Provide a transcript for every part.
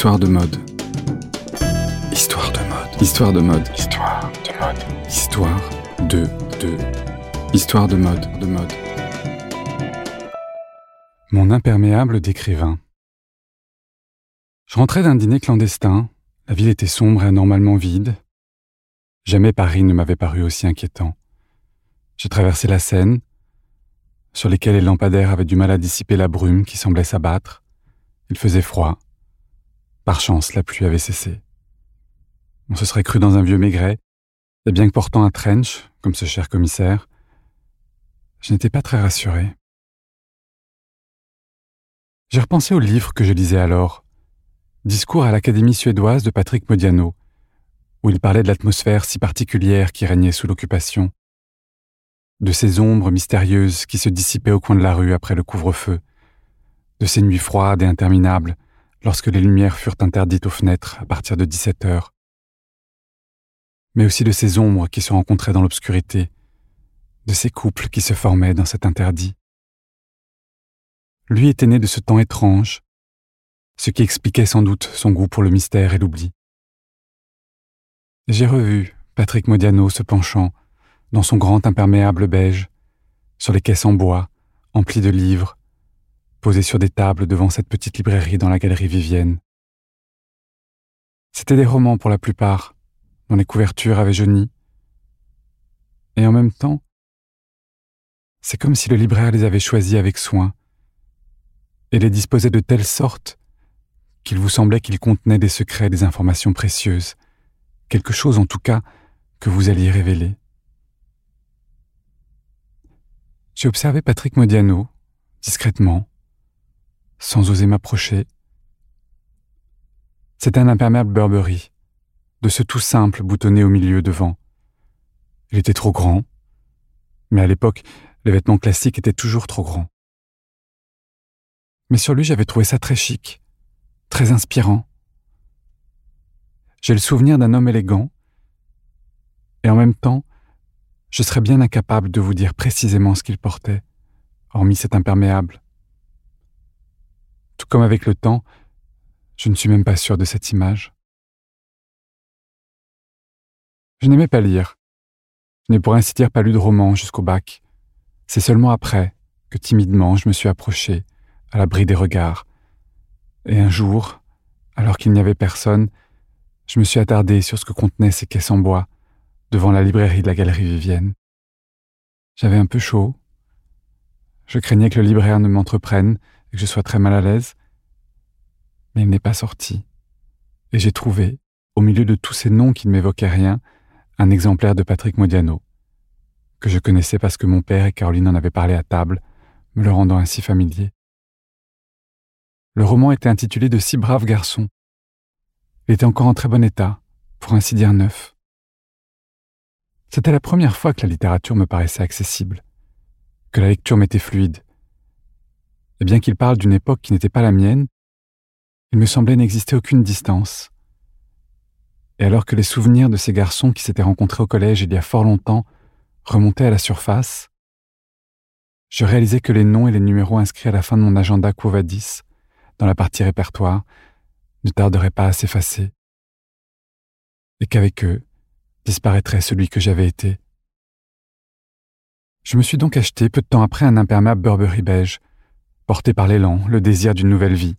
Histoire de mode. Mon imperméable d'écrivain. Je rentrais d'un dîner clandestin, la ville était sombre et anormalement vide. Jamais Paris ne m'avait paru aussi inquiétant. J'ai traversé la Seine, sur lesquelles les lampadaires avaient du mal à dissiper la brume qui semblait s'abattre. Il faisait froid. Par chance, la pluie avait cessé. On se serait cru dans un vieux Maigret, et bien que portant un trench, comme ce cher commissaire, je n'étais pas très rassuré. J'ai repensé au livre que je lisais alors, « Discours à l'Académie suédoise » de Patrick Modiano, où il parlait de l'atmosphère si particulière qui régnait sous l'occupation, de ces ombres mystérieuses qui se dissipaient au coin de la rue après le couvre-feu, de ces nuits froides et interminables lorsque les lumières furent interdites aux fenêtres à partir de 17 heures, mais aussi de ces ombres qui se rencontraient dans l'obscurité, de ces couples qui se formaient dans cet interdit. Lui était né de ce temps étrange, ce qui expliquait sans doute son goût pour le mystère et l'oubli. J'ai revu Patrick Modiano se penchant, dans son grand imperméable beige, sur les caisses en bois, emplies de livres, posées sur des tables devant cette petite librairie dans la galerie Vivienne. C'étaient des romans pour la plupart, dont les couvertures avaient jauni. Et en même temps, c'est comme si le libraire les avait choisis avec soin et les disposait de telle sorte qu'il vous semblait qu'ils contenaient des secrets et des informations précieuses, quelque chose en tout cas que vous alliez révéler. J'ai observé Patrick Modiano, discrètement, sans oser m'approcher. C'était un imperméable Burberry, de ce tout simple boutonné au milieu devant. Il était trop grand, mais à l'époque, les vêtements classiques étaient toujours trop grands. Mais sur lui, j'avais trouvé ça très chic, très inspirant. J'ai le souvenir d'un homme élégant, et en même temps, je serais bien incapable de vous dire précisément ce qu'il portait, hormis cet imperméable. Tout comme avec le temps, je ne suis même pas sûr de cette image. Je n'aimais pas lire. Je n'ai pour ainsi dire pas lu de romans jusqu'au bac. C'est seulement après que timidement je me suis approché, à l'abri des regards. Et un jour, alors qu'il n'y avait personne, je me suis attardé sur ce que contenaient ces caisses en bois, devant la librairie de la galerie Vivienne. J'avais un peu chaud. Je craignais que le libraire ne m'entreprenne et que je sois très mal à l'aise. Mais il n'est pas sorti. Et j'ai trouvé, au milieu de tous ces noms qui ne m'évoquaient rien, un exemplaire de Patrick Modiano, que je connaissais parce que mon père et Caroline en avaient parlé à table, me le rendant ainsi familier. Le roman était intitulé « De si braves garçons ». Il était encore en très bon état, pour ainsi dire neuf. C'était la première fois que la littérature me paraissait accessible, que la lecture m'était fluide. Et bien qu'il parle d'une époque qui n'était pas la mienne, il me semblait n'exister aucune distance. Et alors que les souvenirs de ces garçons qui s'étaient rencontrés au collège il y a fort longtemps remontaient à la surface, je réalisais que les noms et les numéros inscrits à la fin de mon agenda Quo Vadis, dans la partie répertoire, ne tarderaient pas à s'effacer, et qu'avec eux disparaîtrait celui que j'avais été. Je me suis donc acheté peu de temps après un imperméable Burberry beige, porté par l'élan, le désir d'une nouvelle vie.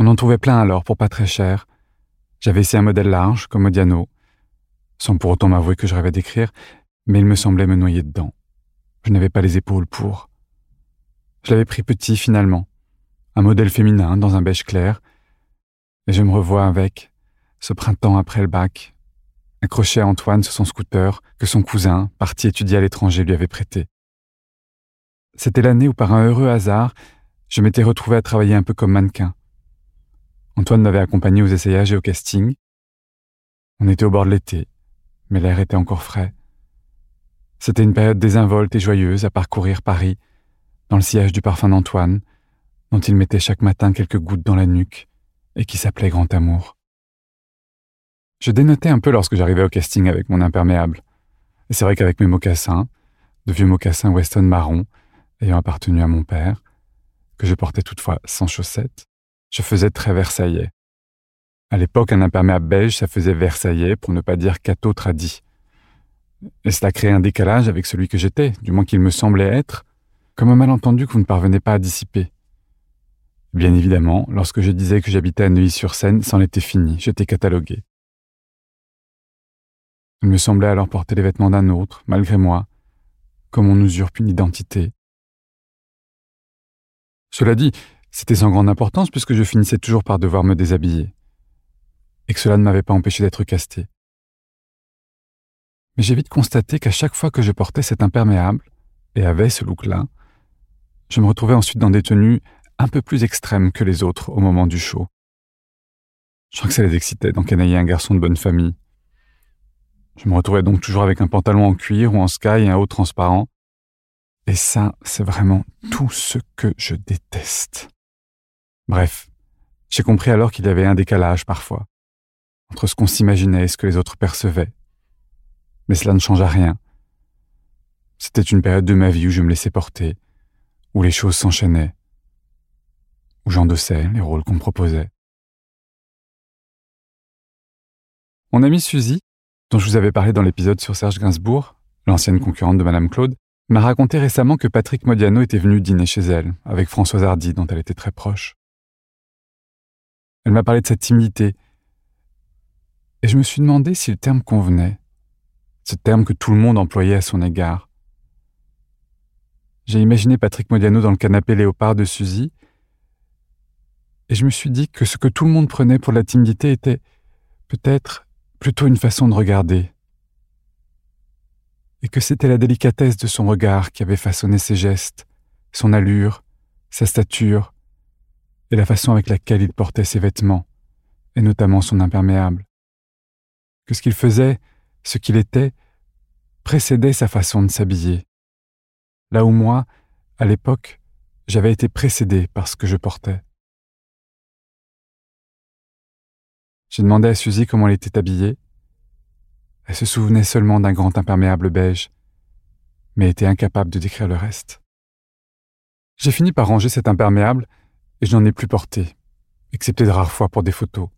On en trouvait plein alors pour pas très cher. J'avais essayé un modèle large, comme Modiano, sans pour autant m'avouer que je rêvais d'écrire, mais il me semblait me noyer dedans. Je n'avais pas les épaules pour. Je l'avais pris petit, finalement, un modèle féminin dans un beige clair, et je me revois avec, ce printemps après le bac, accroché à Antoine sur son scooter que son cousin, parti étudier à l'étranger, lui avait prêté. C'était l'année où, par un heureux hasard, je m'étais retrouvé à travailler un peu comme mannequin. Antoine m'avait accompagné aux essayages et au casting. On était au bord de l'été, mais l'air était encore frais. C'était une période désinvolte et joyeuse à parcourir Paris, dans le sillage du parfum d'Antoine, dont il mettait chaque matin quelques gouttes dans la nuque et qui s'appelait Grand Amour. Je dénotais un peu lorsque j'arrivais au casting avec mon imperméable. Et c'est vrai qu'avec mes mocassins, de vieux mocassins Weston marron, ayant appartenu à mon père, que je portais toutefois sans chaussettes, je faisais très Versaillais, À l'époque, un imperméable beige, ça faisait versaillais, pour ne pas dire catho-tradit. Et cela créait un décalage avec celui que j'étais, du moins qu'il me semblait être, comme un malentendu que vous ne parvenez pas à dissiper. Bien évidemment, lorsque je disais que j'habitais à Neuilly-sur-Seine, c'en était fini, j'étais catalogué. Il me semblait alors porter les vêtements d'un autre, malgré moi, comme on usurpe une identité. Cela dit, c'était sans grande importance puisque je finissais toujours par devoir me déshabiller, et que cela ne m'avait pas empêché d'être casté. Mais j'ai vite constaté qu'à chaque fois que je portais cet imperméable, et avait ce look-là, je me retrouvais ensuite dans des tenues un peu plus extrêmes que les autres au moment du show. Je crois que ça les excitait d'encanailler un garçon de bonne famille. Je me retrouvais donc toujours avec un pantalon en cuir ou en sky et un haut transparent. Et ça, c'est vraiment tout ce que je déteste. Bref, j'ai compris alors qu'il y avait un décalage parfois, entre ce qu'on s'imaginait et ce que les autres percevaient. Mais cela ne changea rien. C'était une période de ma vie où je me laissais porter, où les choses s'enchaînaient, où j'endossais les rôles qu'on me proposait. Mon amie Suzy, dont je vous avais parlé dans l'épisode sur Serge Gainsbourg, l'ancienne concurrente de Madame Claude, m'a raconté récemment que Patrick Modiano était venu dîner chez elle, avec Françoise Hardy, dont elle était très proche. Elle m'a parlé de sa timidité, et je me suis demandé si le terme convenait, ce terme que tout le monde employait à son égard. J'ai imaginé Patrick Modiano dans le canapé léopard de Suzy, et je me suis dit que ce que tout le monde prenait pour la timidité était peut-être plutôt une façon de regarder, et que c'était la délicatesse de son regard qui avait façonné ses gestes, son allure, sa stature, et la façon avec laquelle il portait ses vêtements, et notamment son imperméable. Que ce qu'il faisait, ce qu'il était, précédait sa façon de s'habiller. Là où moi, à l'époque, j'avais été précédé par ce que je portais. J'ai demandé à Suzy comment elle était habillée. Elle se souvenait seulement d'un grand imperméable beige, mais était incapable de décrire le reste. J'ai fini par ranger cet imperméable et je n'en ai plus porté, excepté de rares fois pour des photos.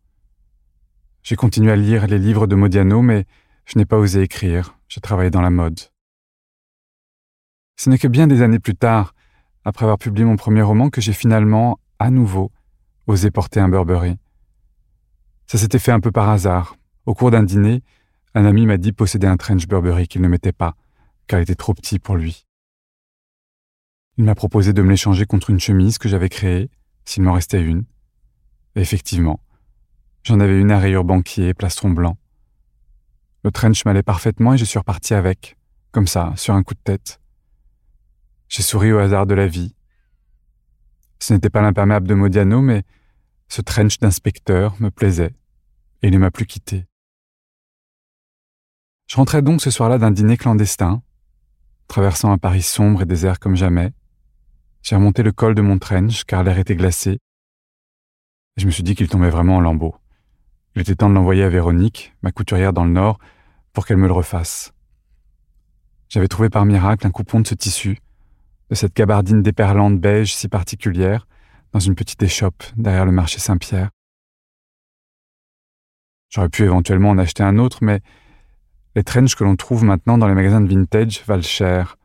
J'ai continué à lire les livres de Modiano, mais je n'ai pas osé écrire, j'ai travaillé dans la mode. Ce n'est que bien des années plus tard, après avoir publié mon premier roman, que j'ai finalement, à nouveau, osé porter un Burberry. Ça s'était fait un peu par hasard. Au cours d'un dîner, un ami m'a dit posséder un trench Burberry qu'il ne mettait pas, car il était trop petit pour lui. Il m'a proposé de me l'échanger contre une chemise que j'avais créée, s'il m'en restait une. Et effectivement, j'en avais une à rayures banquier et plastron blanc. Le trench m'allait parfaitement et je suis reparti avec, comme ça, sur un coup de tête. J'ai souri au hasard de la vie. Ce n'était pas l'imperméable de Modiano, mais ce trench d'inspecteur me plaisait, et il ne m'a plus quitté. Je rentrais donc ce soir-là d'un dîner clandestin, traversant un Paris sombre et désert comme jamais. J'ai remonté le col de mon trench car l'air était glacé. Et je me suis dit qu'il tombait vraiment en lambeaux. Il était temps de l'envoyer à Véronique, ma couturière dans le Nord, pour qu'elle me le refasse. J'avais trouvé par miracle un coupon de ce tissu, de cette gabardine déperlante beige si particulière, dans une petite échoppe derrière le marché Saint-Pierre. J'aurais pu éventuellement en acheter un autre, mais les trenches que l'on trouve maintenant dans les magasins de vintage valent cher,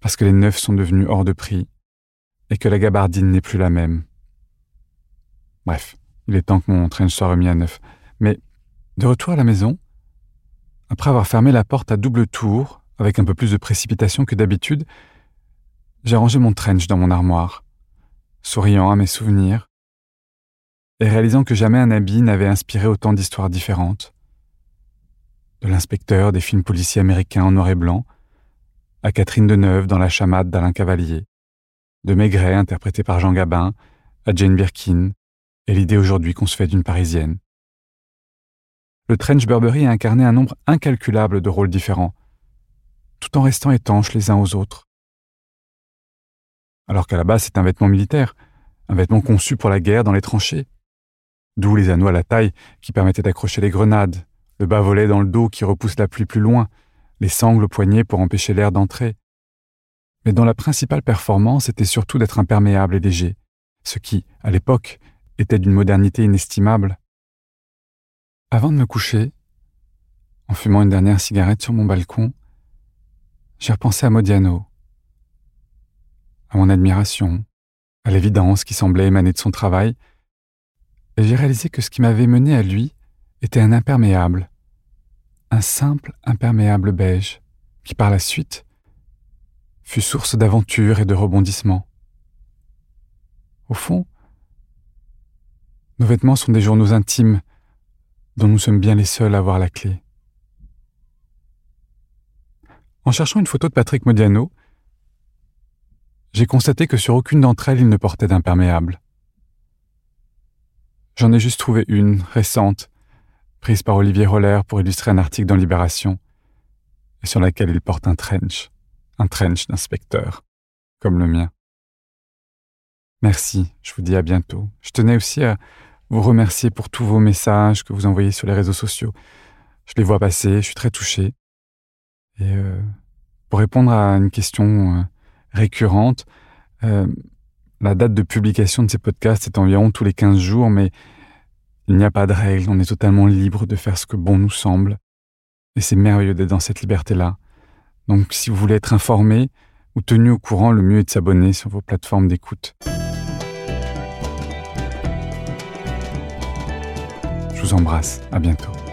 parce que les neufs sont devenus hors de prix, et que la gabardine n'est plus la même. Bref, il est temps que mon trench soit remis à neuf. Mais, de retour à la maison, après avoir fermé la porte à double tour, avec un peu plus de précipitation que d'habitude, j'ai rangé mon trench dans mon armoire, souriant à mes souvenirs, et réalisant que jamais un habit n'avait inspiré autant d'histoires différentes. De l'inspecteur des films policiers américains en noir et blanc, à Catherine Deneuve dans La chamade d'Alain Cavalier, de Maigret interprété par Jean Gabin, à Jane Birkin, et l'idée aujourd'hui qu'on se fait d'une Parisienne. Le trench Burberry a incarné un nombre incalculable de rôles différents, tout en restant étanches les uns aux autres. Alors qu'à la base c'est un vêtement militaire, un vêtement conçu pour la guerre dans les tranchées, d'où les anneaux à la taille qui permettaient d'accrocher les grenades, le bas-volet dans le dos qui repousse la pluie plus loin, les sangles aux poignets pour empêcher l'air d'entrer. Mais dont la principale performance était surtout d'être imperméable et léger, ce qui, à l'époque, était d'une modernité inestimable. Avant de me coucher, en fumant une dernière cigarette sur mon balcon, j'ai repensé à Modiano, à mon admiration, à l'évidence qui semblait émaner de son travail, et j'ai réalisé que ce qui m'avait mené à lui était un imperméable, un simple imperméable beige, qui par la suite fut source d'aventures et de rebondissements. Au fond, nos vêtements sont des journaux intimes dont nous sommes bien les seuls à avoir la clé. En cherchant une photo de Patrick Modiano, j'ai constaté que sur aucune d'entre elles, il ne portait d'imperméable. J'en ai juste trouvé une, récente, prise par Olivier Roller pour illustrer un article dans Libération, et sur laquelle il porte un trench d'inspecteur, comme le mien. Merci, je vous dis à bientôt. Je tenais aussi à vous remercier pour tous vos messages que vous envoyez sur les réseaux sociaux. Je les vois passer, je suis très touché. Et pour répondre à une question récurrente, la date de publication de ces podcasts est environ tous les 15 jours, mais il n'y a pas de règle, on est totalement libre de faire ce que bon nous semble. Et c'est merveilleux d'être dans cette liberté-là. Donc si vous voulez être informé ou tenu au courant, le mieux est de s'abonner sur vos plateformes d'écoute. Je vous embrasse, à bientôt.